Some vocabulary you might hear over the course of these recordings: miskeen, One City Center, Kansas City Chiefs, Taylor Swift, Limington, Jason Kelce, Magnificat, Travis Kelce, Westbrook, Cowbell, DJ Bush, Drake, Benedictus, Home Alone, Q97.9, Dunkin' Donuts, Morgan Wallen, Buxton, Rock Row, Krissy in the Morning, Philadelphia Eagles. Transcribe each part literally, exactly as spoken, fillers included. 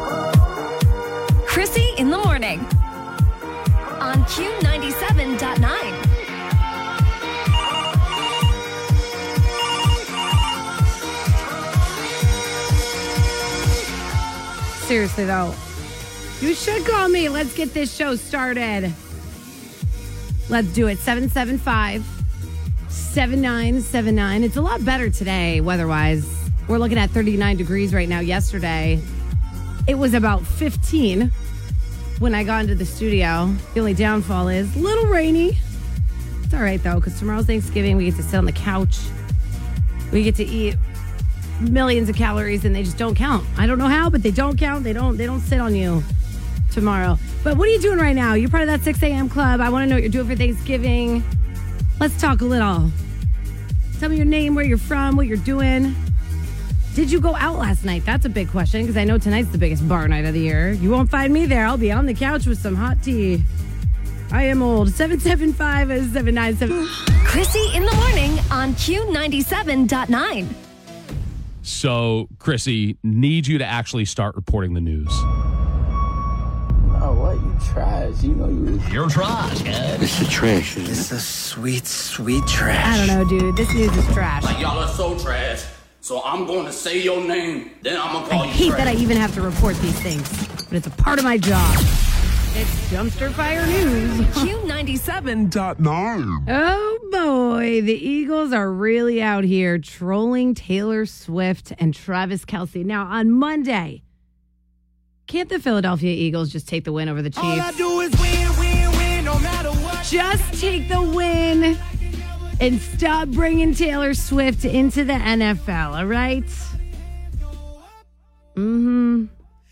Woo! Chrissy in the morning on Q ninety-seven point nine. Seriously, though, you should call me. Let's get this show started. Let's do it. seven seven five, seven nine seven nine. It's a lot better today, weather-wise. We're looking at thirty-nine degrees right now. Yesterday, it was about fifteen when I got into the studio. The only downfall is a little rainy. It's all right, though, because tomorrow's Thanksgiving. We get to sit on the couch. We get to eat millions of calories, and they just don't count. I don't know how, but they don't count. They don't. They don't sit on you tomorrow. But what are you doing right now? You're part of that six a.m. club. I want to know what you're doing for Thanksgiving. Let's talk a little. Tell me your name, where you're from, what you're doing. Did you go out last night? That's a big question, because I know tonight's the biggest bar night of the year. You won't find me there. I'll be on the couch with some hot tea. I am old. seven seven five, seven nine seven. Chrissy in the morning on Q ninety-seven point nine. So, Chrissy, need you to actually start reporting the news. Oh, what? You trash. You know you... You're trash, man. This is trash. This is sweet, sweet trash. I don't know, dude. This news is trash. Like, y'all are so trash. So I'm going to say your name, then I'm going to call you trash. I hate that I even have to report these things, but it's a part of my job. It's Dumpster Fire News. Q ninety-seven point nine. Oh, boy. The Eagles are really out here trolling Taylor Swift and Travis Kelce. Now, on Monday, can't the Philadelphia Eagles just take the win over the Chiefs? All I do is win, win, win, no matter what. Just take the win and stop bringing Taylor Swift into the N F L, all right? Mm-hmm.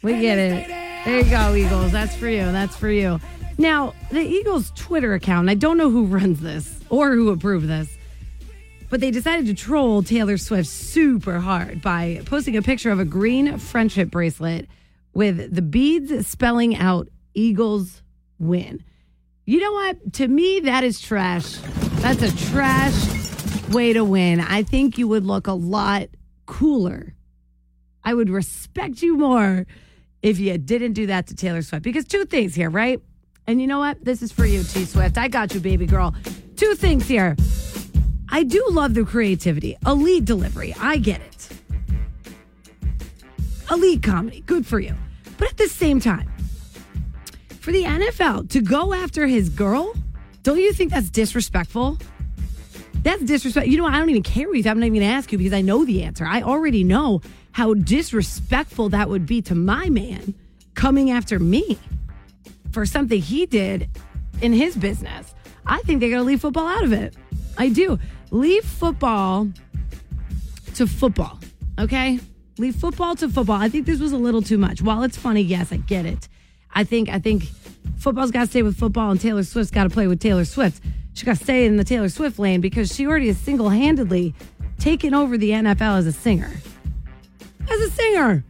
We get it. There you go, Eagles. That's for you. That's for you. Now, the Eagles' Twitter account, I don't know who runs this or who approved this, but they decided to troll Taylor Swift super hard by posting a picture of a green friendship bracelet with the beads spelling out Eagles win. You know what? To me, that is trash. That's a trash way to win. I think you would look a lot cooler. I would respect you more if you didn't do that to Taylor Swift. Because two things here, right? And you know what? This is for you, T. Swift. I got you, baby girl. Two things here. I do love the creativity. Elite delivery. I get it. Elite comedy. Good for you. But at the same time, for the N F L to go after his girl, don't you think that's disrespectful? That's disrespectful. You know what? I don't even care what you think. I'm not even going to ask you because I know the answer. I already know how disrespectful that would be to my man coming after me for something he did in his business. I think they're going to leave football out of it. I do. Leave football to football, okay? Leave football to football. I think this was a little too much. While it's funny, yes, I get it. I think I think football's got to stay with football, and Taylor Swift's got to play with Taylor Swift. She got to stay in the Taylor Swift lane because she already is single-handedly taking over the N F L as a singer. As a singer.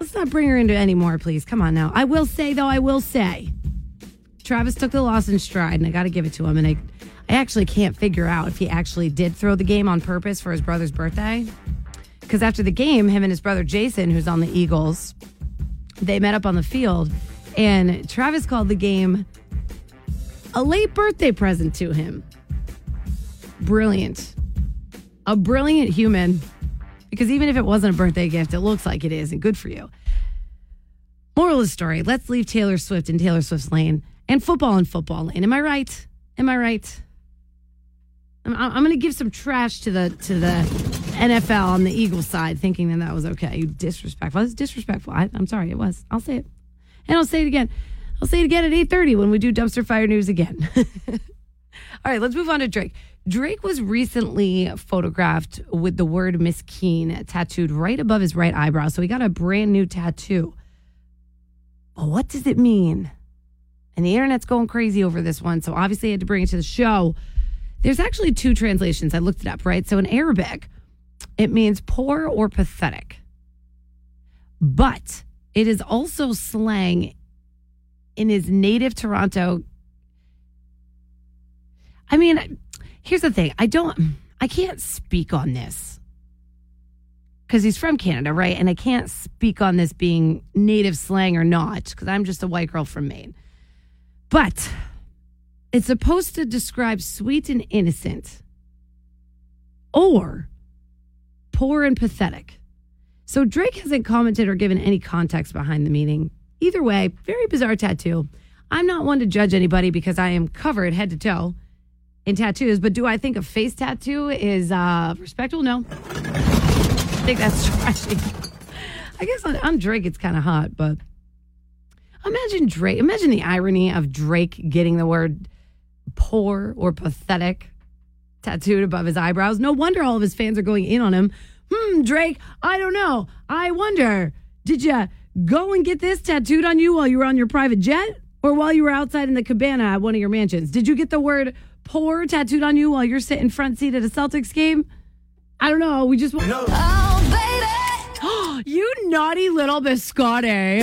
Let's not bring her into any more, please. Come on now. I will say, though, I will say, Travis took the loss in stride, and I got to give it to him. And I, I actually can't figure out if he actually did throw the game on purpose for his brother's birthday. Because after the game, him and his brother Jason, who's on the Eagles, they met up on the field, and Travis called the game a late birthday present to him. Brilliant. A brilliant human. Because even if it wasn't a birthday gift, it looks like it is, and good for you. Moral of the story, let's leave Taylor Swift in Taylor Swift's lane and football in football lane. Am I right? Am I right? I'm, I'm going to give some trash to the to the N F L on the Eagles side, thinking that that was okay. You disrespectful. That's disrespectful. I, I'm sorry, it was. I'll say it. And I'll say it again. I'll say it again at eight thirty when we do Dumpster Fire News again. All right, let's move on to Drake. Drake was recently photographed with the word miskeen tattooed right above his right eyebrow. So he got a brand new tattoo. But what does it mean? and the internet's going crazy over this one, so obviously I had to bring it to the show. There's actually two translations. I looked it up, right? So in Arabic, it means poor or pathetic. But it is also slang in his native Toronto. I mean, here's the thing. I don't, I can't speak on this because he's from Canada, right? And I can't speak on this being native slang or not because I'm just a white girl from Maine. But it's supposed to describe sweet and innocent or poor and pathetic. So Drake hasn't commented or given any context behind the meaning. Either way, very bizarre tattoo. I'm not one to judge anybody because I am covered head to toe in tattoos. But do I think a face tattoo is uh, respectable? No. I think that's trashy. I guess on, on Drake it's kind of hot, but imagine Drake. Imagine the irony of Drake getting the word poor or pathetic tattooed above his eyebrows. No wonder all of his fans are going in on him. Hmm, Drake, I don't know. I wonder, did you go and get this tattooed on you while you were on your private jet or while you were outside in the cabana at one of your mansions? Did you get the word poor tattooed on you while you're sitting front seat at a Celtics game? I don't know. We just want to. Oh, baby. You naughty little biscotti.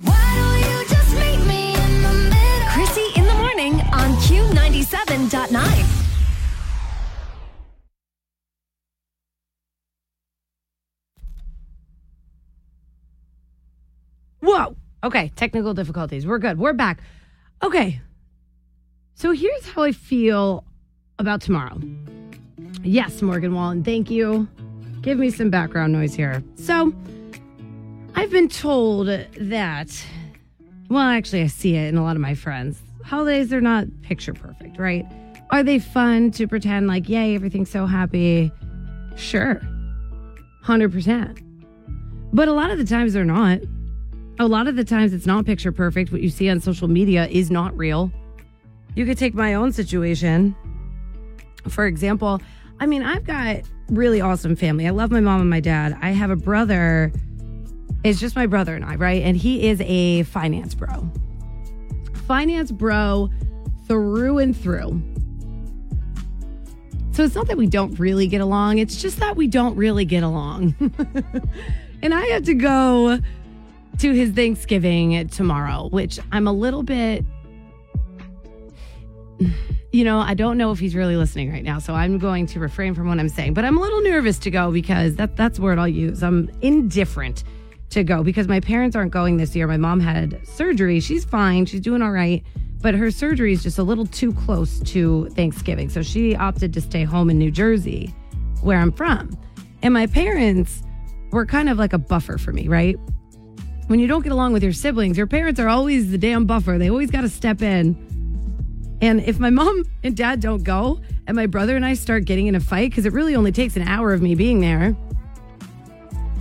Why don't you just meet me in the middle? Chrissy in the morning on Q ninety-seven point nine. Whoa. Okay. Technical difficulties. We're good. We're back. Okay. So here's how I feel about tomorrow. Yes, Morgan Wallen. Thank you. Give me some background noise here. So I've been told that, well, actually, I see it in a lot of my friends. Holidays, they're not picture perfect, right? Are they fun to pretend like, yay, everything's so happy? Sure. one hundred percent. But a lot of the times they're not. A lot of the times it's not picture perfect. What you see on social media is not real. You could take my own situation. For example, I mean, I've got really awesome family. I love my mom and my dad. I have a brother. It's just my brother and I, right? And he is a finance bro. Finance bro through and through. So it's not that we don't really get along. It's just that we don't really get along. And I had to go to his Thanksgiving tomorrow, which I'm a little bit, you know, I don't know if he's really listening right now, so I'm going to refrain from what I'm saying, but I'm a little nervous to go because that, that's the word I'll use. I'm indifferent to go because my parents aren't going this year. My mom had surgery. She's fine. She's doing all right, but her surgery is just a little too close to Thanksgiving. So she opted to stay home in New Jersey, where I'm from. And my parents were kind of like a buffer for me, right? When you don't get along with your siblings, your parents are always the damn buffer. They always got to step in. And if my mom and dad don't go and my brother and I start getting in a fight, because it really only takes an hour of me being there,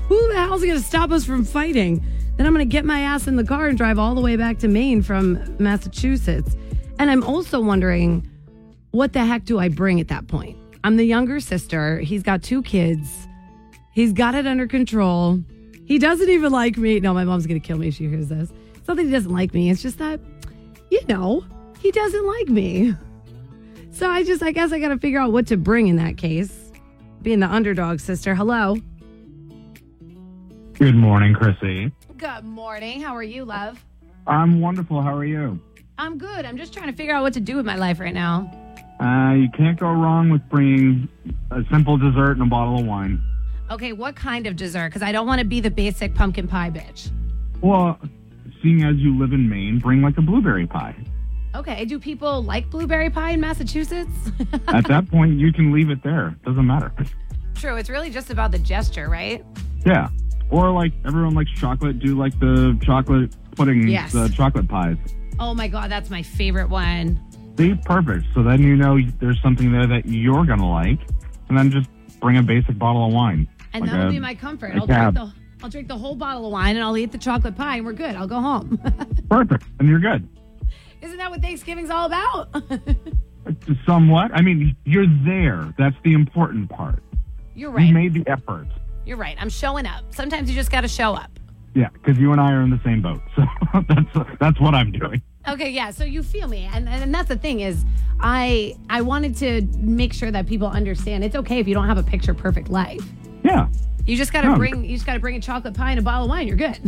who the hell's going to stop us from fighting? Then I'm going to get my ass in the car and drive all the way back to Maine from Massachusetts. And I'm also wondering, what the heck do I bring at that point? I'm the younger sister. He's got two kids. He's got it under control. He doesn't even like me. No, my mom's going to kill me if she hears this. It's not that he doesn't like me. It's just that, you know, he doesn't like me. So I just, I guess I got to figure out what to bring in that case. Being the underdog sister. Hello. Good morning, Chrissy. Good morning. How are you, love? I'm wonderful. How are you? I'm good. I'm just trying to figure out what to do with my life right now. Uh, you can't go wrong with bringing a simple dessert and a bottle of wine. Okay, what kind of dessert? Because I don't want to be the basic pumpkin pie bitch. Well, seeing as you live in Maine, bring like a blueberry pie. Okay, do people like blueberry pie in Massachusetts? At that point, you can leave it there. Doesn't matter. True, it's really just about the gesture, right? Yeah, or like everyone likes chocolate, do like the chocolate pudding, yes. The chocolate pies. Oh my God, that's my favorite one. See, perfect. So then you know there's something there that you're going to like, and then just bring a basic bottle of wine. And like that'll a, be my comfort. I'll drink, the, I'll drink the whole bottle of wine and I'll eat the chocolate pie and we're good. I'll go home. Perfect. And you're good. Isn't that what Thanksgiving's all about? Somewhat. I mean, you're there. That's the important part. You're right. You made the effort. You're right. I'm showing up. Sometimes you just got to show up. Yeah, because you and I are in the same boat. So that's that's what I'm doing. Okay, yeah, so you feel me. And and that's the thing is I I wanted to make sure that people understand it's okay if you don't have a picture perfect life. Yeah. You just gotta no. bring you just gotta bring a chocolate pie and a bottle of wine, you're good.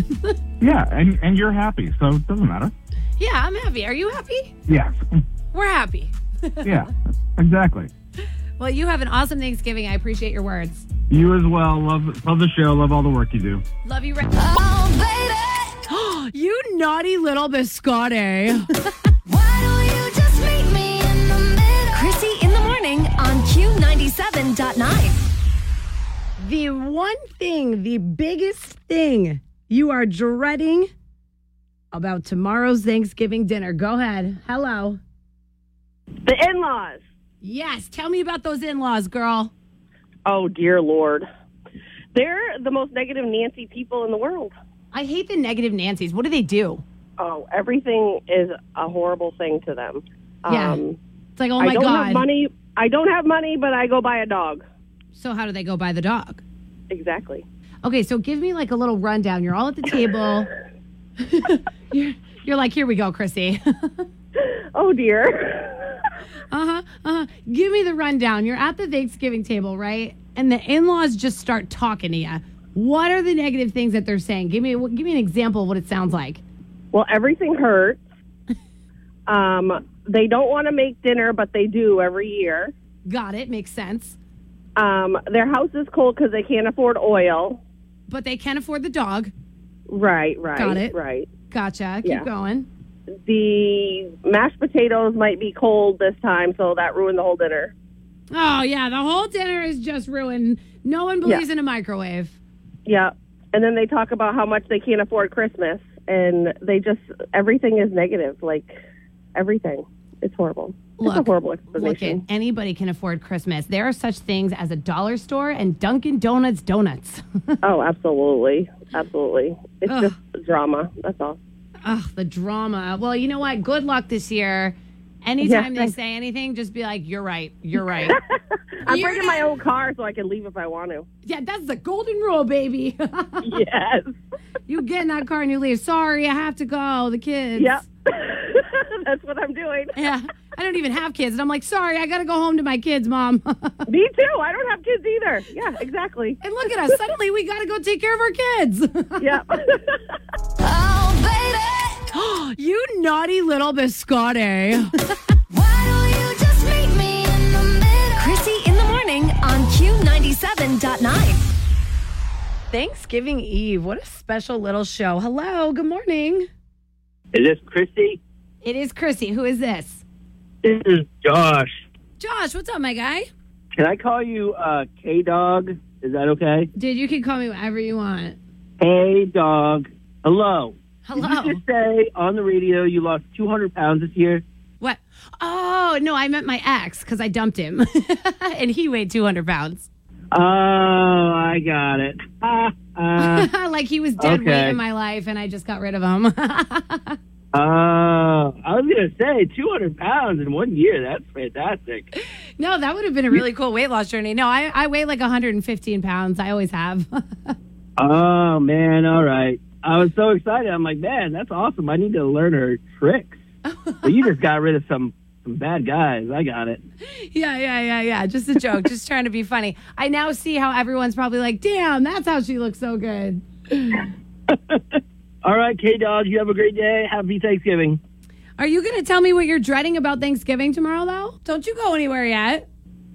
Yeah, and, and you're happy, so it doesn't matter. Yeah, I'm happy. Are you happy? Yes. We're happy. Yeah, exactly. Well, you have an awesome Thanksgiving. I appreciate your words. You as well. Love love the show. Love all the work you do. Love you, Ray. Oh, baby. You naughty little biscotti. Why don't you just meet me in the middle? Chrissy in the morning on Q ninety-seven point nine. The one thing, the biggest thing you are dreading about tomorrow's Thanksgiving dinner. Go ahead. Hello. The in-laws. Yes, tell me about those in-laws, girl. Oh, dear Lord. They're the most negative Nancy people in the world. I hate the negative Nancys. What do they do? Oh, everything is a horrible thing to them. Yeah. Um, it's like, oh, my God. I don't have money. I don't have money, but I go buy a dog. So how do they go buy the dog? Exactly. Okay, so give me like a little rundown. You're all at the table. you're, you're like, here we go, Chrissy. Oh, dear. Uh-huh, uh-huh. Give me the rundown. You're at the Thanksgiving table, right? And the in-laws just start talking to you. What are the negative things that they're saying? Give me give me an example of what it sounds like. Well, everything hurts. um, they don't want to make dinner, but they do every year. Got it. Makes sense. Um, their house is cold because they can't afford oil. But they can afford the dog. Right, right. Got it. Right. Gotcha. Keep yeah. going. The mashed potatoes might be cold this time, so that ruined the whole dinner. Oh, yeah. The whole dinner is just ruined. No one believes yeah. in a microwave. Yeah. And then they talk about how much they can't afford Christmas, and they just, everything is negative. Like, everything. It's horrible. Look, it's a horrible explanation. Look, anybody can afford Christmas. There are such things as a dollar store and Dunkin' Donuts donuts. Oh, absolutely. Absolutely. It's Ugh. just drama. That's all. Ugh, the drama. Well, you know what? Good luck this year. Anytime yeah, they say anything, just be like, you're right. You're right. I'm you're bringing not- my own car so I can leave if I want to. Yeah, that's the golden rule, baby. Yes. You get in that car and you leave. Sorry, I have to go. The kids. Yep. That's what I'm doing. Yeah. I don't even have kids. And I'm like, sorry, I got to go home to my kids, Mom. Me too. I don't have kids either. Yeah, exactly. And look at us. Suddenly we got to go take care of our kids. Yeah. Oh, baby. You naughty little biscotti. Why don't you just meet me in the middle? Chrissy in the morning on Q ninety-seven point nine. Thanksgiving Eve. What a special little show. Hello. Good morning. Is this Chrissy? It is Chrissy. Who is this? This is Josh. Josh, what's up, my guy? Can I call you uh, K-Dog? Is that okay? Dude, you can call me whatever you want. Hey, dog. Hello. Hello. Did you just say on the radio you lost two hundred pounds this year? What? Oh, no, I meant my ex because I dumped him. And he weighed two hundred pounds. Oh, I got it. Uh, like he was dead okay. weight in my life, and I just got rid of him. Oh, uh, I was going to say two hundred pounds in one year. That's fantastic. No, that would have been a really cool weight loss journey. No, I, I weigh like one hundred fifteen pounds. I always have. Oh, man. All right. I was so excited. I'm like, man, that's awesome. I need to learn her tricks. But you just got rid of some some bad guys. I got it. Yeah, yeah, yeah, yeah. Just a joke. Just trying to be funny. I now see how everyone's probably like, damn, that's how she looks so good. All right, K-Dog, you have a great day. Happy Thanksgiving. Are you going to tell me what you're dreading about Thanksgiving tomorrow, though? Don't you go anywhere yet.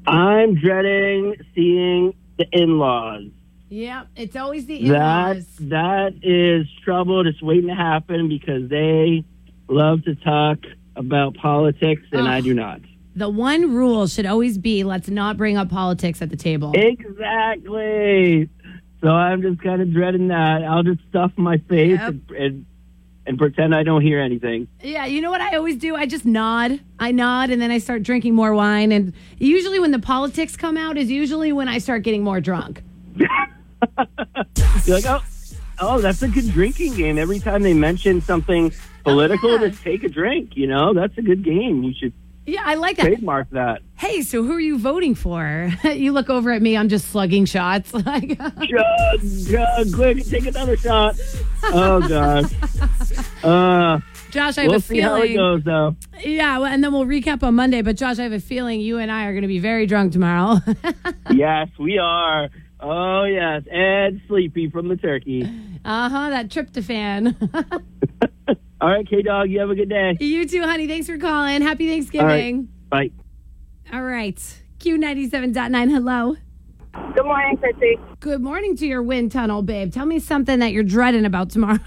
I'm dreading seeing the in-laws. Yeah, it's always the in-laws. That, that is trouble just waiting to happen because they love to talk about politics, and Ugh. I do not. The one rule should always be let's not bring up politics at the table. Exactly. So I'm just kind of dreading that. I'll just stuff my face yep. and, and and pretend I don't hear anything. Yeah, you know what I always do? I just nod. I nod, and then I start drinking more wine. And usually when the politics come out is usually when I start getting more drunk. You're like, oh, oh, that's a good drinking game. Every time they mention something political, oh, yeah. just take a drink, you know? That's a good game. You should yeah, I like that. trademark that. Hey, so who are you voting for? You look over at me, I'm just slugging shots. Like, chug, chug, quick, take another shot. Oh, God. Uh, Josh, I have we'll a feeling. We'll see how it goes, though. Yeah, well, and then we'll recap on Monday. But, Josh, I have a feeling you and I are going to be very drunk tomorrow. Yes, we are. Oh, yes. And sleepy from the turkey. Uh-huh, that tryptophan. All right, K-Dog, you have a good day. You too, honey. Thanks for calling. Happy Thanksgiving. All right. Bye. All right. Q ninety-seven point nine, hello. Good morning, Chrissy. Good morning to your wind tunnel, babe. Tell me something that you're dreading about tomorrow.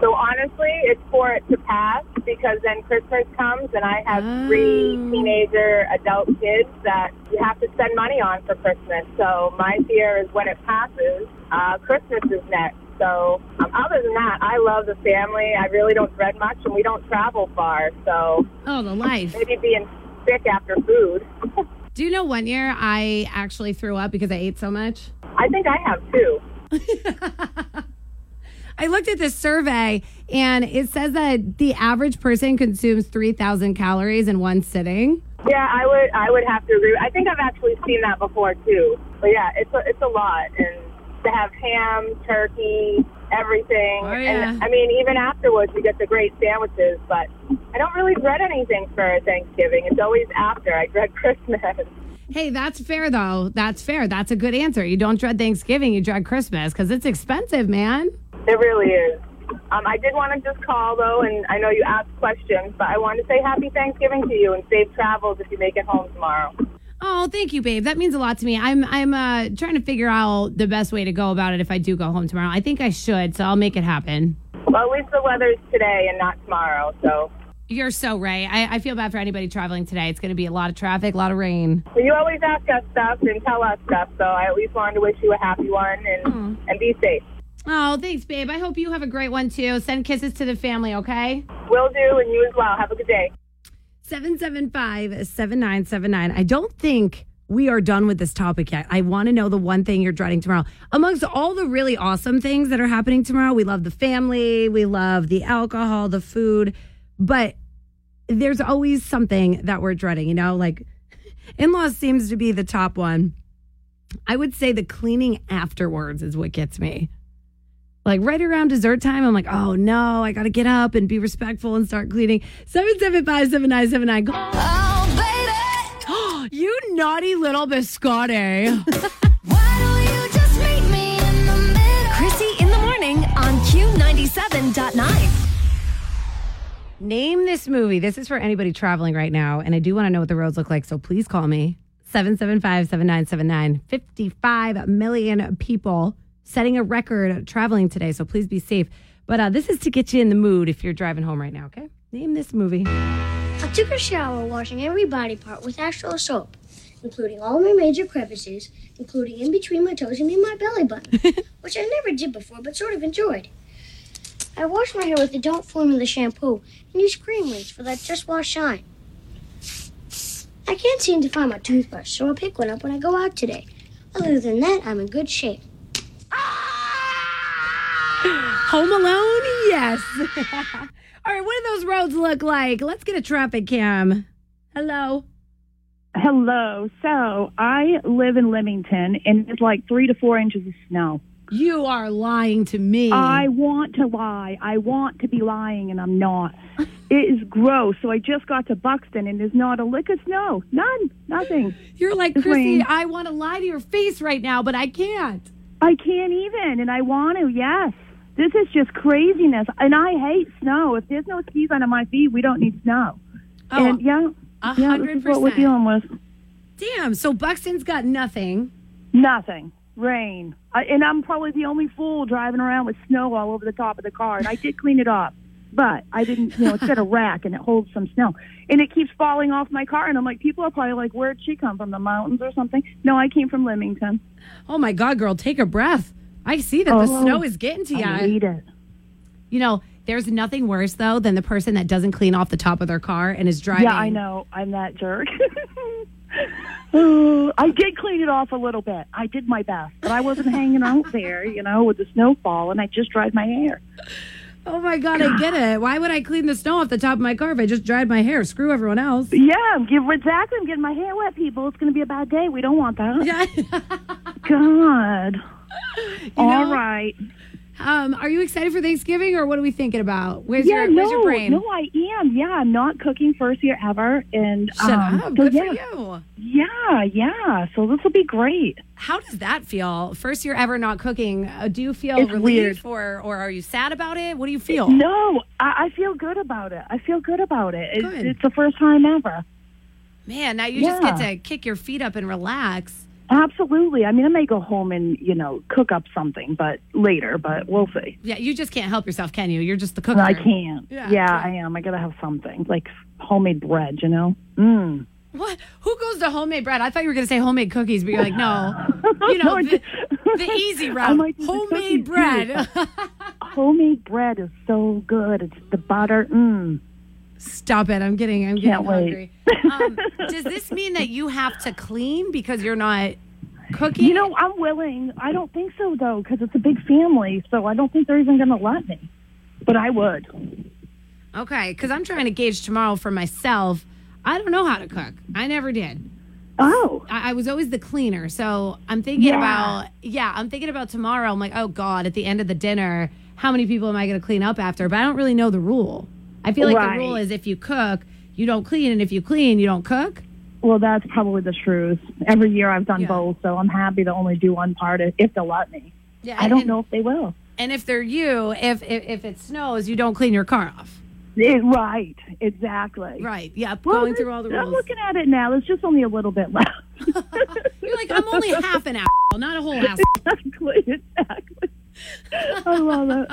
So, honestly, it's for it to pass because then Christmas comes and I have oh. three teenager adult kids that you have to spend money on for Christmas. So, my fear is when it passes, uh, Christmas is next. So, um, other than that, I love the family. I really don't dread much and we don't travel far. So, oh, the life. Maybe being sick after food. Do you know one year I actually threw up because I ate so much? I think I have too. I looked at this survey, and it says that the average person consumes three thousand calories in one sitting. Yeah, I would I would have to agree. I think I've actually seen that before too. But yeah, it's a, it's a lot. And to have ham, turkey, everything. Oh, yeah. And I mean, even afterwards, you get the great sandwiches, but I don't really dread anything for Thanksgiving. It's always after. I dread Christmas. Hey, that's fair, though. That's fair. That's a good answer. You don't dread Thanksgiving. You dread Christmas because it's expensive, man. It really is. Um, I did want to just call, though, and I know you asked questions, but I wanted to say happy Thanksgiving to you and safe travels if you make it home tomorrow. Oh, thank you, babe. That means a lot to me. I'm I'm uh, trying to figure out the best way to go about it if I do go home tomorrow. I think I should, so I'll make it happen. Well, at least the weather's today and not tomorrow, so. You're so right. I, I feel bad for anybody traveling today. It's going to be a lot of traffic, a lot of rain. Well, you always ask us stuff and tell us stuff, so I at least wanted to wish you a happy one and, oh. and be safe. Oh, thanks, babe. I hope you have a great one, too. Send kisses to the family, okay? Will do, and you as well. Have a good day. seven seven five, seven nine seven nine. I don't think we are done with this topic yet. I want to know the one thing you're dreading tomorrow. Amongst all the really awesome things that are happening tomorrow, we love the family, we love the alcohol, the food, but there's always something that we're dreading, you know? Like, in-laws seems to be the top one. I would say the cleaning afterwards is what gets me. Like right around dessert time, I'm like, oh no, I gotta get up and be respectful and start cleaning. seven seven five, seven nine seven nine. Oh, baby. You naughty little biscotti. Why don't you just meet me in the middle? Chrissy in the morning on Q ninety-seven point nine. Name this movie. This is for anybody traveling right now, and I do want to know what the roads look like, so please call me. seven seven five, seven nine seven nine. fifty-five million people. Setting a record traveling today, so please be safe. But uh, this is to get you in the mood if you're driving home right now, okay? Name this movie. I took a shower washing every body part with Astral soap, including all my major crevices, including in between my toes and in my belly button, which I never did before but sort of enjoyed. I washed my hair with the Don't Formula shampoo and used cream rinse for that Just Wash Shine. I can't seem to find my toothbrush, so I'll pick one up when I go out today. Other than that, I'm in good shape. Home Alone? Yes. All right, what do those roads look like? Let's get a traffic cam. Hello. Hello. So I live in Limington, and it's like three to four inches of snow. You are lying to me. I want to lie. I want to be lying, and I'm not. It is gross. So I just got to Buxton, and there's not a lick of snow. None. Nothing. You're like, Chrissy, rain. I want to lie to your face right now, but I can't. I can't even, and I want to, yes. This is just craziness, and I hate snow. If there's no skis under my feet, we don't need snow. Oh, and yeah, one hundred percent. Yeah, this is what we're dealing with. Damn, so Buxton's got nothing. Nothing. Rain. I, and I'm probably the only fool driving around with snow all over the top of the car, and I did clean it off, but I didn't, you know, it's got a rack, and it holds some snow. And it keeps falling off my car, and I'm like, people are probably like, where'd she come from, the mountains or something? No, I came from Limington. Oh, my God, girl, take a breath. I see that oh, the snow is getting to you. I need it. You know, there's nothing worse, though, than the person that doesn't clean off the top of their car and is driving. Yeah, I know. I'm that jerk. I did clean it off a little bit. I did my best. But I wasn't hanging out there, you know, with the snowfall, and I just dried my hair. Oh, my God, I get it. Why would I clean the snow off the top of my car if I just dried my hair? Screw everyone else. Yeah, I'm getting, exactly. I'm getting my hair wet, people. It's going to be a bad day. We don't want that. God. You know, all right. Um, are you excited for Thanksgiving, or what are we thinking about? Where's, yeah, your, no, where's your brain? No, I am. Yeah, I'm not cooking first year ever. And, Shut um, up. So Good yeah. for you. Yeah, yeah. So this will be great. How does that feel? First year ever not cooking. Uh, do you feel it's relieved for, or are you sad about it? What do you feel? No, I, I feel good about it. I feel good about it. Good. It's, it's the first time ever. Man, now you yeah. just get to kick your feet up and relax. Absolutely. I mean, I may go home and, you know, cook up something but later, but we'll see. Yeah, you just can't help yourself, can you? You're just the cooker. No, I can't. Yeah, yeah, yeah. I am. I got to have something, like homemade bread, you know? Mm. What? Who goes to homemade bread? I thought you were going to say homemade cookies, but you're like, no. You know, no, the, the easy route. Like, homemade bread. Homemade bread is so good. It's the butter. Mmm. Stop it. I'm getting, I'm Can't getting wait. hungry. Um, does this mean that you have to clean because you're not cooking? You know, I'm willing. I don't think so, though, because it's a big family, so I don't think they're even going to let me. But I would. Okay, because I'm trying to gauge tomorrow for myself. I don't know how to cook. I never did. Oh. I, I was always the cleaner, so I'm thinking yeah. about, yeah, I'm thinking about tomorrow. I'm like, oh, God, at the end of the dinner, how many people am I going to clean up after? But I don't really know the rule. I feel like right. the rule is if you cook, you don't clean, and if you clean, you don't cook. Well, that's probably the truth. Every year I've done yeah. both, so I'm happy to only do one part if they'll let me. Yeah, I don't and, know if they will. And if they're you, if, if if it snows, you don't clean your car off. It, right, exactly. Right, yeah, well, going through all the rules. I'm looking at it now. It's just only a little bit left. You're like, I'm only half an asshole, not a whole asshole. Exactly, exactly. I love it.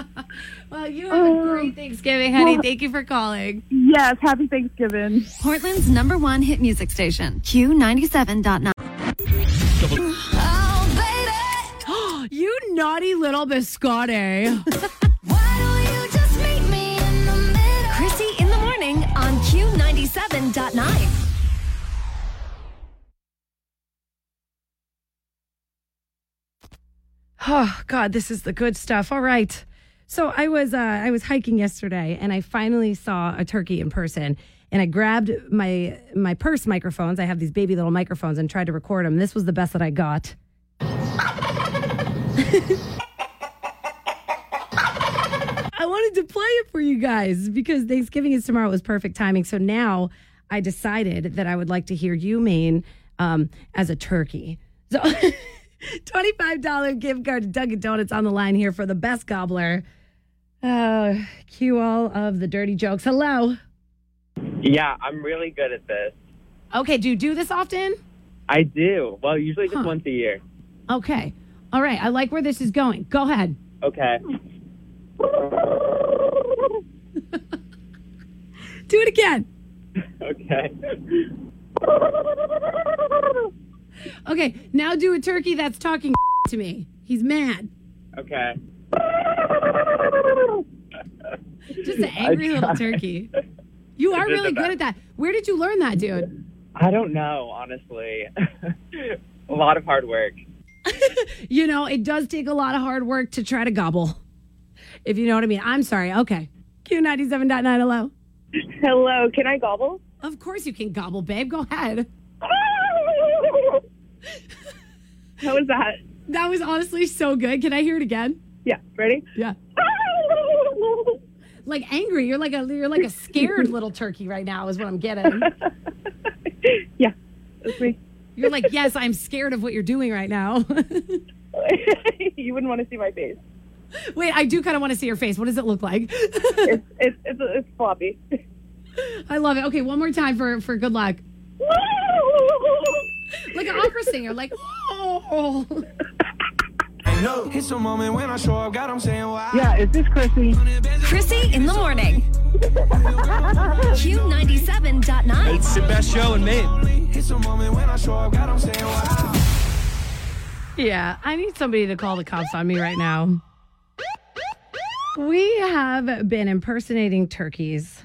Well, you have a great Thanksgiving, honey. Well, thank you for calling. Yes, happy Thanksgiving. Portland's number one hit music station, Q ninety-seven point nine. Oh, baby. You naughty little biscotti. Why don't you just meet me in the middle? Chrissy in the morning on Q ninety-seven point nine. Oh, God, this is the good stuff. All right. So I was uh, I was hiking yesterday, and I finally saw a turkey in person. And I grabbed my my purse microphones. I have these baby little microphones and tried to record them. This was the best that I got. I wanted to play it for you guys because Thanksgiving is tomorrow. It was perfect timing. So now I decided that I would like to hear you, Maine, um, as a turkey. So... twenty-five dollars gift card to Dunkin' Donuts on the line here for the best gobbler. Uh, cue all of the dirty jokes. Hello. Yeah, I'm really good at this. Okay, do you do this often? I do. Well, usually just huh. once a year. Okay. All right, I like where this is going. Go ahead. Okay. Do it again. Okay. Okay, now do a turkey that's talking to me. He's mad. Okay. Just an angry little turkey. You are really good at that. Where did you learn that, dude? I don't know, honestly. A lot of hard work. You know, it does take a lot of hard work to try to gobble, if you know what I mean. I'm sorry. Okay. Q ninety-seven point nine, hello. Hello, can I gobble? Of course you can gobble, babe. Go ahead. How was that? That was honestly so good. Can I hear it again? Yeah. Ready? Yeah. Like angry. You're like a you're like a scared little turkey right now is what I'm getting. Yeah. That's me. You're like, yes, I'm scared of what you're doing right now. You wouldn't want to see my face. Wait, I do kind of want to see your face. What does it look like? it's, it's, it's, it's floppy. I love it. Okay, one more time for, for good luck. Like an opera singer, like, oh. No, it's a moment when I show up, God, I'm saying why. Yeah, is this Chrissy? Chrissy in the morning. Q ninety-seven point nine. It's the best show in Maine. It's a moment when I show up, God, I'm saying why. Yeah, I need somebody to call the cops on me right now. We have been impersonating turkeys.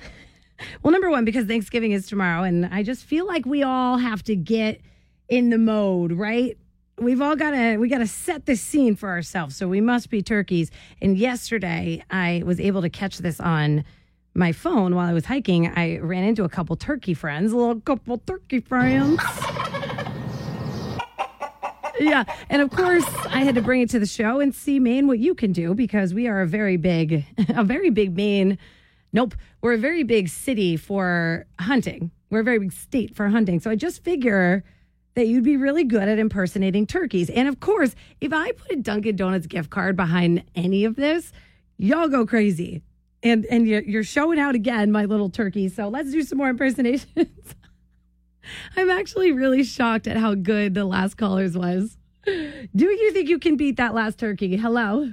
Well, number one, because Thanksgiving is tomorrow, and I just feel like we all have to get in the mode, right? We've all got to, we got to set the scene for ourselves, so we must be turkeys. And yesterday, I was able to catch this on my phone while I was hiking. I ran into a couple turkey friends, a little couple turkey friends. Yeah. And of course, I had to bring it to the show and see, Maine, what you can do, because we are a very big, a very big Maine. Nope. We're a very big city for hunting. We're a very big state for hunting. So I just figure that you'd be really good at impersonating turkeys. And of course, if I put a Dunkin' Donuts gift card behind any of this, y'all go crazy. And and you're showing out again, my little turkey. So let's do some more impersonations. I'm actually really shocked at how good the last caller's was. Do you think you can beat that last turkey? Hello?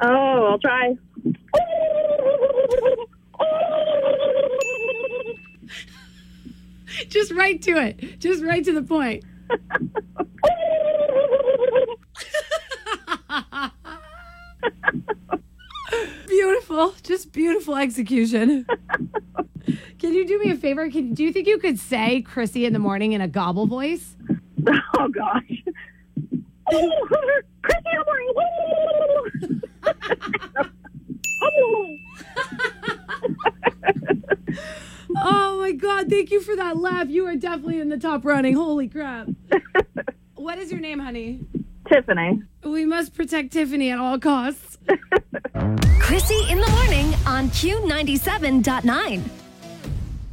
Oh, I'll try. Just right to it. Just right to the point. Beautiful. Just beautiful execution. Can you do me a favor? Can, do you think you could say Chrissy in the morning in a gobble voice? Oh, gosh. Chrissy in the morning. Oh, my God. Thank you for that laugh. You are definitely in the top running. Holy crap. What is your name, honey? Tiffany. We must protect Tiffany at all costs. Chrissy in the morning on Q ninety-seven point nine.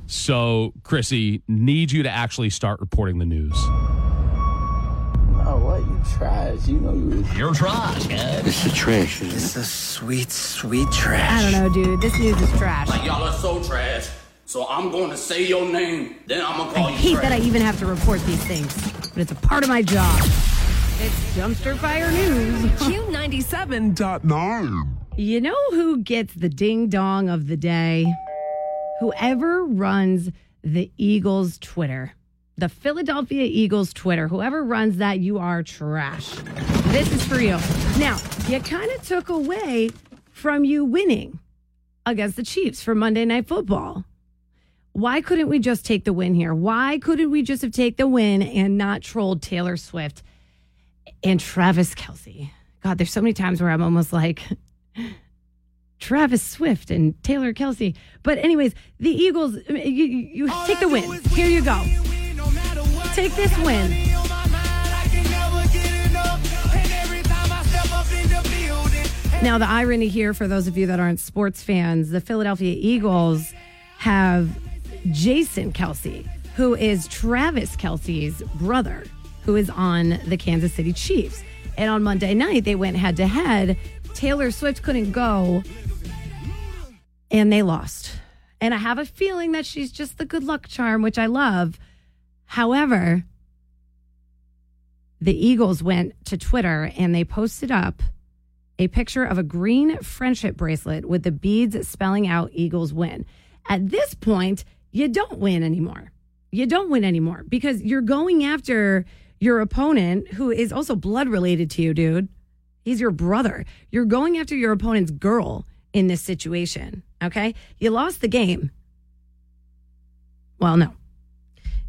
So, Chrissy, need you to actually start reporting the news. Oh, what? You trash. You know you... You're trash, man. This is trash. This is sweet, sweet trash. I don't know, dude. This news is trash. Like, y'all are so trash. So I'm going to say your name, then I'm going to call I you I hate trash. That I even have to report these things, but it's a part of my job. It's Dumpster Fire News. Q ninety-seven point nine. You know who gets the ding-dong of the day? Whoever runs the Eagles Twitter, the Philadelphia Eagles Twitter, whoever runs that, you are trash. This is for you. Now, you kind of took away from you winning against the Chiefs for Monday Night Football. Why couldn't we just take the win here? Why couldn't we just have taken the win and not trolled Taylor Swift and Travis Kelce? God, there's so many times where I'm almost like... Travis Swift and Taylor Kelce. But anyways, the Eagles, you, you take the win. Here you go. Take this win. Now, the irony here, for those of you that aren't sports fans, the Philadelphia Eagles have Jason Kelce, who is Travis Kelce's brother, who is on the Kansas City Chiefs. And on Monday night, they went head-to-head. Taylor Swift couldn't go, and they lost. And I have a feeling that she's just the good luck charm, which I love. However, the Eagles went to Twitter, and they posted up a picture of a green friendship bracelet with the beads spelling out Eagles win. At this point, you don't win anymore. You don't win anymore because you're going after your opponent, who is also blood related to you, dude. He's your brother. You're going after your opponent's girl in this situation, okay? You lost the game. Well, no.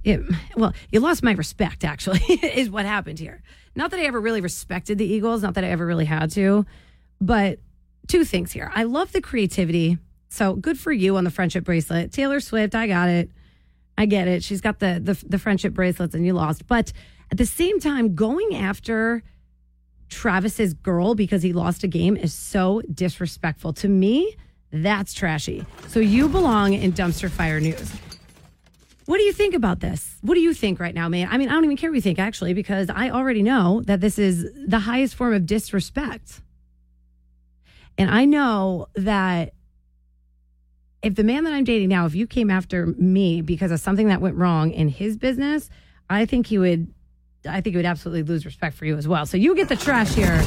It, well, you lost my respect, actually, is what happened here. Not that I ever really respected the Eagles, not that I ever really had to, but two things here. I love the creativity, so good for you on the friendship bracelet. Taylor Swift, I got it. I get it. She's got the the, the friendship bracelets and you lost. But at the same time, going after... Travis's girl because he lost a game is so disrespectful. To me, that's trashy. So you belong in Dumpster Fire News. What do you think about this? What do you think right now, man? I mean, I don't even care what you think, actually, because I already know that this is the highest form of disrespect. And I know that if the man that I'm dating now, if you came after me because of something that went wrong in his business, I think he would... I think you would absolutely lose respect for you as well. So you get the trash here,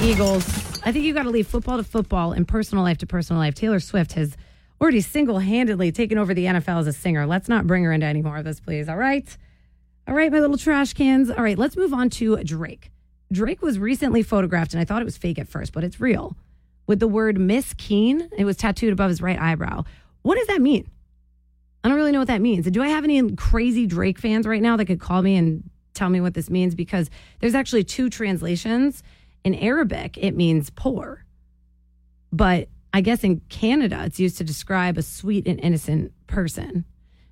Eagles. I think you got to leave football to football and personal life to personal life. Taylor Swift has already single-handedly taken over the N F L as a singer. Let's not bring her into any more of this, please. All right. All right, my little trash cans. All right, let's move on to Drake. Drake was recently photographed, and I thought it was fake at first, but it's real, with the word miskeen. It was tattooed above his right eyebrow. What does that mean? I don't really know what that means. Do I have any crazy Drake fans right now that could call me and tell me what this means? Because there's actually two translations. In Arabic, it means poor. But I guess in Canada, it's used to describe a sweet and innocent person.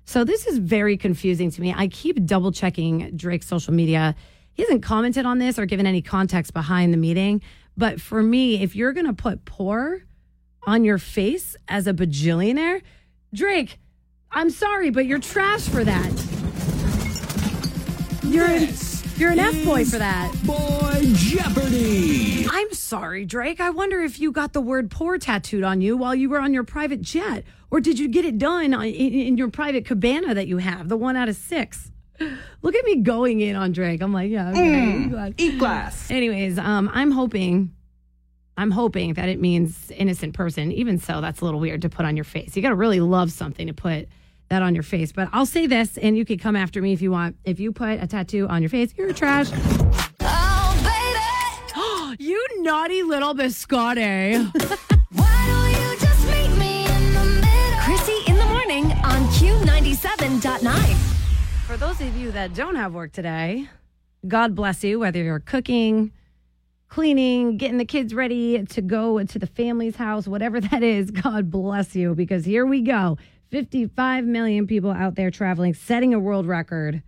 So this is very confusing to me. I keep double checking Drake's social media. He hasn't commented on this or given any context behind the meeting. But for me, if you're going to put poor on your face as a bajillionaire, Drake, I'm sorry, but you're trash for that. You're this you're an F-boy for that. Boy Jeopardy. I'm sorry, Drake. I wonder if you got the word poor tattooed on you while you were on your private jet. Or did you get it done on, in, in your private cabana that you have, the one out of six? Look at me going in on Drake. I'm like, yeah, okay, mm, eat glass. Anyways, um, I'm hoping... I'm hoping that it means innocent person. Even so, that's a little weird to put on your face. You got to really love something to put that on your face. But I'll say this, and you can come after me if you want. If you put a tattoo on your face, you're trash. Oh, baby. You naughty little biscotti. Why don't you just meet me in the middle? Chrissy in the morning on Q ninety-seven point nine. For those of you that don't have work today, God bless you, whether you're cooking, cleaning, getting the kids ready to go to the family's house, whatever that is, God bless you, because here we go. fifty-five million people out there traveling, setting a world record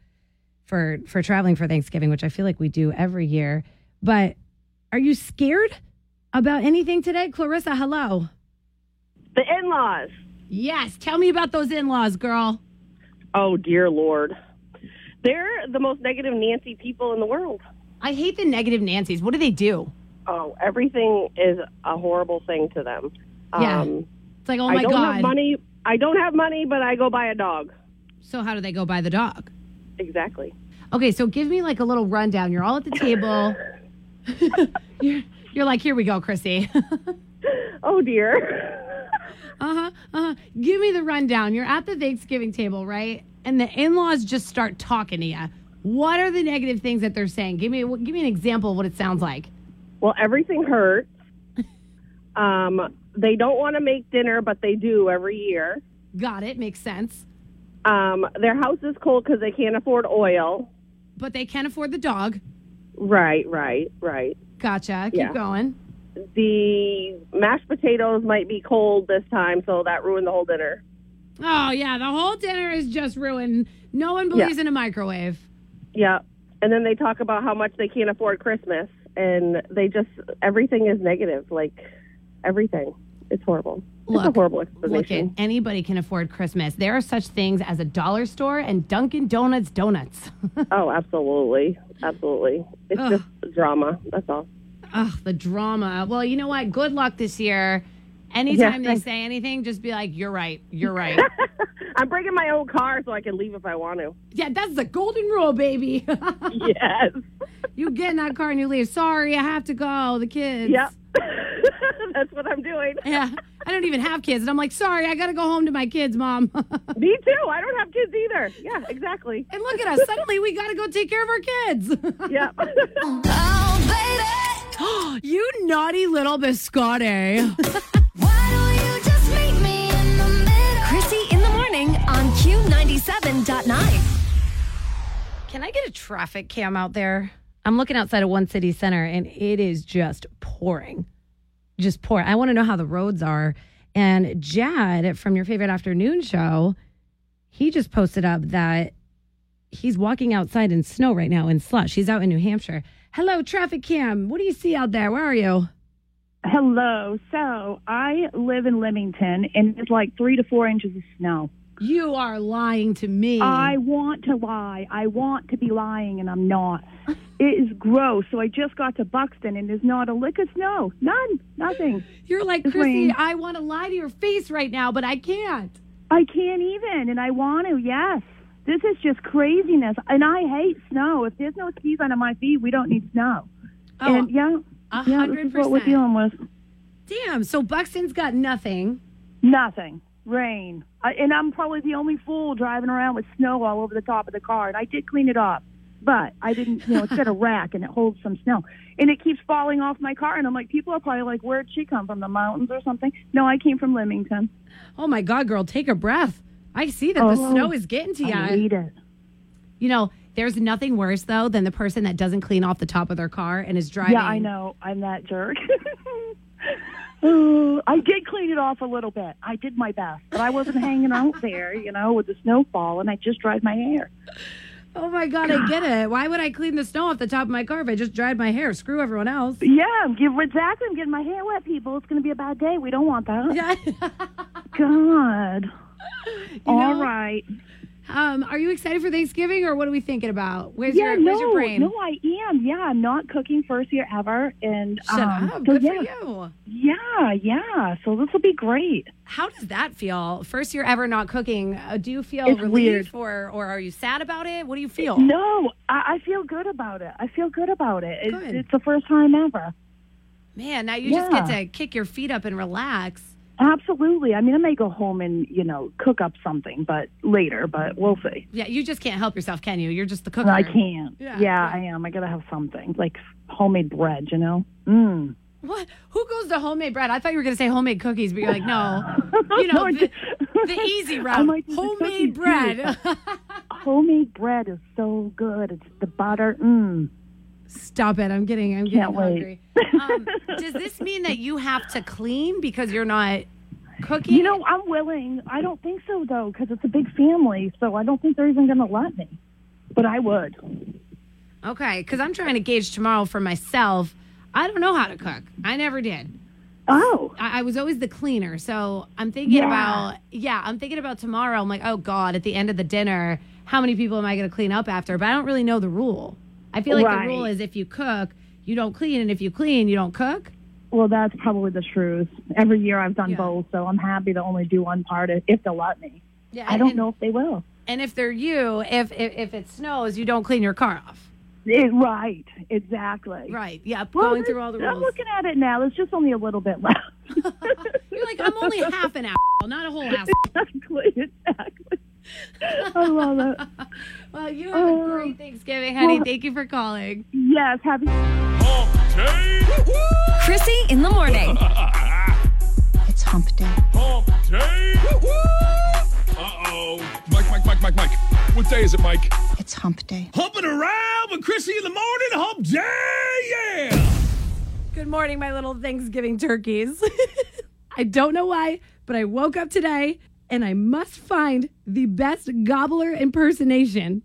for, for traveling for Thanksgiving, which I feel like we do every year. But are you scared about anything today? Clarissa, hello. The in-laws. Yes. Tell me about those in-laws, girl. Oh, dear Lord. They're the most negative Nancy people in the world. I hate the negative Nancys. What do they do? Oh, everything is a horrible thing to them. Yeah. Um, it's like, oh, my I don't God. Have money. I don't have money, but I go buy a dog. So how do they go buy the dog? Exactly. Okay, so give me like a little rundown. You're all at the table. you're, you're like, here we go, Chrissy. Oh, dear. Uh-huh, uh-huh. Give me the rundown. You're at the Thanksgiving table, right? And the in-laws just start talking to you. What are the negative things that they're saying? Give me give me an example of what it sounds like. Well, everything hurts. um, they don't want to make dinner, but they do every year. Got it. Makes sense. Um, their house is cold because they can't afford oil. But they can afford the dog. Right, right, right. Gotcha. Keep yeah. going. The mashed potatoes might be cold this time, so that ruined the whole dinner. Oh, yeah. The whole dinner is just ruined. No one believes yeah. in a microwave. Yeah, and then they talk about how much they can't afford Christmas, and they just, everything is negative, like everything. It's horrible. Look, it's a horrible explanation. Look, anybody can afford Christmas. There are such things as a dollar store and Dunkin' Donuts donuts. Oh, absolutely. Absolutely. It's Ugh. just drama. That's all. Ugh, the drama. Well, you know what? Good luck this year. Anytime yeah, they I- say anything, just be like, you're right. You're right. I'm bringing my own car so I can leave if I want to. Yeah, that's the golden rule, baby. Yes. You get in that car and you leave. Sorry, I have to go. The kids. Yep. That's what I'm doing. Yeah. I don't even have kids. And I'm like, sorry, I got to go home to my kids, Mom. Me too. I don't have kids either. Yeah, exactly. And look at us. Suddenly, we got to go take care of our kids. Yep. Oh, baby. You naughty little biscotti. Q ninety-seven point nine. Can I get a traffic cam out there? I'm looking outside of One City Center, and it is just pouring. Just pouring. I want to know how the roads are. And Jad from Your Favorite Afternoon Show, he just posted up that he's walking outside in snow right now in slush. He's out in New Hampshire. Hello, traffic cam. What do you see out there? Where are you? Hello. So I live in Limington, and it's like three to four inches of snow. You are lying to me. I want to lie. I want to be lying, and I'm not. It is gross. So I just got to Buxton, and there's not a lick of snow. None. Nothing. You're like, it's Chrissy, rain. I want to lie to your face right now, but I can't. I can't even, and I want to, yes. This is just craziness, and I hate snow. If there's no skis under my feet, we don't need snow. Oh, and, yeah, one hundred percent. Yeah, this is what we're dealing with. Damn, so Buxton's got nothing. Nothing. Rain. I, and I'm probably the only fool driving around with snow all over the top of the car. And I did clean it off, but I didn't, you know, it's got a rack and it holds some snow. And it keeps falling off my car. And I'm like, people are probably like, where'd she come from? The mountains or something? No, I came from Limington. Oh, my God, girl, take a breath. I see that oh, the snow is getting to you. I need it. You know, there's nothing worse, though, than the person that doesn't clean off the top of their car and is driving. Yeah, I know. I'm that jerk. Ooh, I did clean it off a little bit. I did my best, but I wasn't hanging out there, you know, with the snowfall, and I just dried my hair. Oh, my God, I get it. Why would I clean the snow off the top of my car if I just dried my hair? Screw everyone else. Yeah, I'm getting, exactly. I'm getting my hair wet, people. It's going to be a bad day. We don't want that. Yeah. God. You All know, right. Um, are you excited for Thanksgiving, or what are we thinking about? Where's, yeah, your, no, where's your brain? No, I am. Yeah, I'm not cooking first year ever. And, Shut um, up. So Good yeah. for you. Yeah, yeah. So this will be great. How does that feel? First year ever not cooking. Uh, do you feel it's relieved or, or are you sad about it? What do you feel? No, I, I feel good about it. I feel good about it. Good. It's, it's the first time ever. Man, now you yeah. just get to kick your feet up and relax. Absolutely. I mean, I may go home and, you know, cook up something but later, but we'll see. Yeah, you just can't help yourself, can you? You're just the cooker. I can't. Yeah, yeah, I am. I got to have something, like homemade bread, you know? Mm. What? Who goes to homemade bread? I thought you were going to say homemade cookies, but you're like, no. You know, no, the, the easy route. Like, homemade bread. Homemade bread is so good. It's the butter. Mmm. Stop it. I'm getting, I'm getting Can't hungry. Um, does this mean that you have to clean because you're not cooking? You know, I'm willing. I don't think so, though, because it's a big family, so I don't think they're even going to let me. But I would. Okay, because I'm trying to gauge tomorrow for myself. I don't know how to cook. I never did. Oh. I, I was always the cleaner, so I'm thinking yeah. about, yeah, I'm thinking about tomorrow. I'm like, oh, God, at the end of the dinner, how many people am I going to clean up after? But I don't really know the rule. I feel like right. the rule is if you cook, you don't clean, and if you clean, you don't cook. Well, that's probably the truth. Every year I've done yeah. both, so I'm happy to only do one part if they'll let me. Yeah, I don't and, know if they will. And if they're you, if, if if it snows, you don't clean your car off. It, right, exactly. Right, yeah, well, going through all the rules. I'm looking at it now. It's just only a little bit left. You're like, I'm only half an asshole, not a whole asshole. Exactly, exactly. I love it. Well, you have uh, a great Thanksgiving, honey. Well, thank you for calling. Yes, happy. Chrissy in the morning. It's hump day. Hump day. Uh oh. Mike, Mike, Mike, Mike, Mike. What day is it, Mike? It's hump day. Humping around with Chrissy in the morning. Hump day. Yeah. Good morning, my little Thanksgiving turkeys. I don't know why, but I woke up today. And I must find the best gobbler impersonation.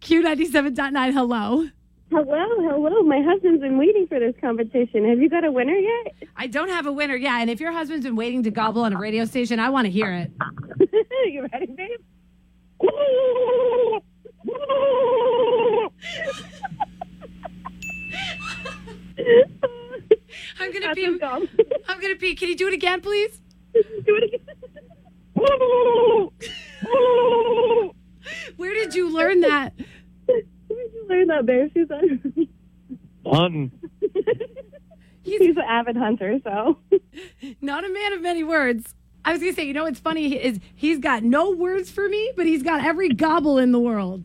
Q ninety-seven point nine, hello. Hello, hello. My husband's been waiting for this competition. Have you got a winner yet? I don't have a winner yet. And if your husband's been waiting to gobble on a radio station, I want to hear it. You ready, babe? I'm going to pee. I'm going to pee. Can you do it again, please? Do it again. Where did you learn that? Where did you learn that, babe? She's on hunting. He's, He's an avid hunter, so. Not a man of many words. I was going to say, you know what's funny is he's got no words for me, but he's got every gobble in the world.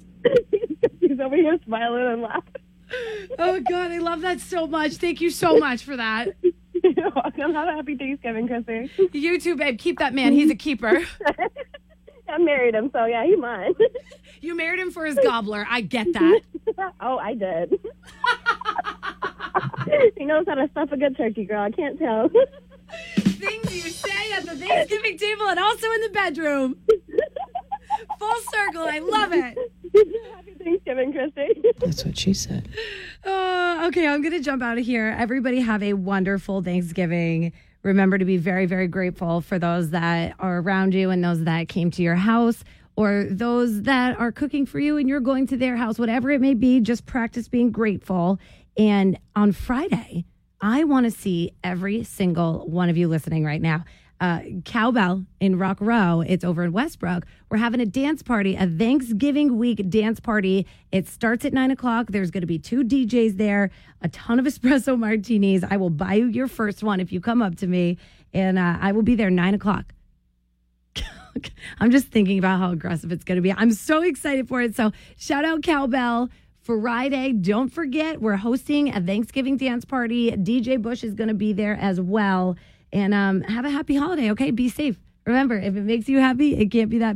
He's over here smiling and laughing. Oh, God, I love that so much. Thank you so much for that. You're welcome. Have a happy Thanksgiving, Chrissy. You too, babe. Keep that man. He's a keeper. I married him, so yeah, he's mine. You married him for his gobbler. I get that. Oh, I did. He knows how to stuff a good turkey, girl. I can't tell. Things you say at the Thanksgiving table and also in the bedroom. Full circle. I love it. Happy Thanksgiving, Chrissy. That's what she said. Uh, okay, I'm going to jump out of here. Everybody have a wonderful Thanksgiving. Remember to be very, very grateful for those that are around you and those that came to your house or those that are cooking for you and you're going to their house. Whatever it may be, just practice being grateful. And on Friday, I want to see every single one of you listening right now. Uh, Cowbell in Rock Row. It's over in Westbrook. We're having a dance party, a Thanksgiving week dance party. It starts at nine o'clock. There's going to be two D Js there, a ton of espresso martinis. I will buy you your first one if you come up to me, and uh, I will be there nine o'clock. I'm just thinking about how aggressive it's going to be. I'm so excited for it. So shout out Cowbell. Friday, don't forget, we're hosting a Thanksgiving dance party. D J Bush is going to be there as well. And um, have a happy holiday, okay? Be safe. Remember, if it makes you happy, it can't be that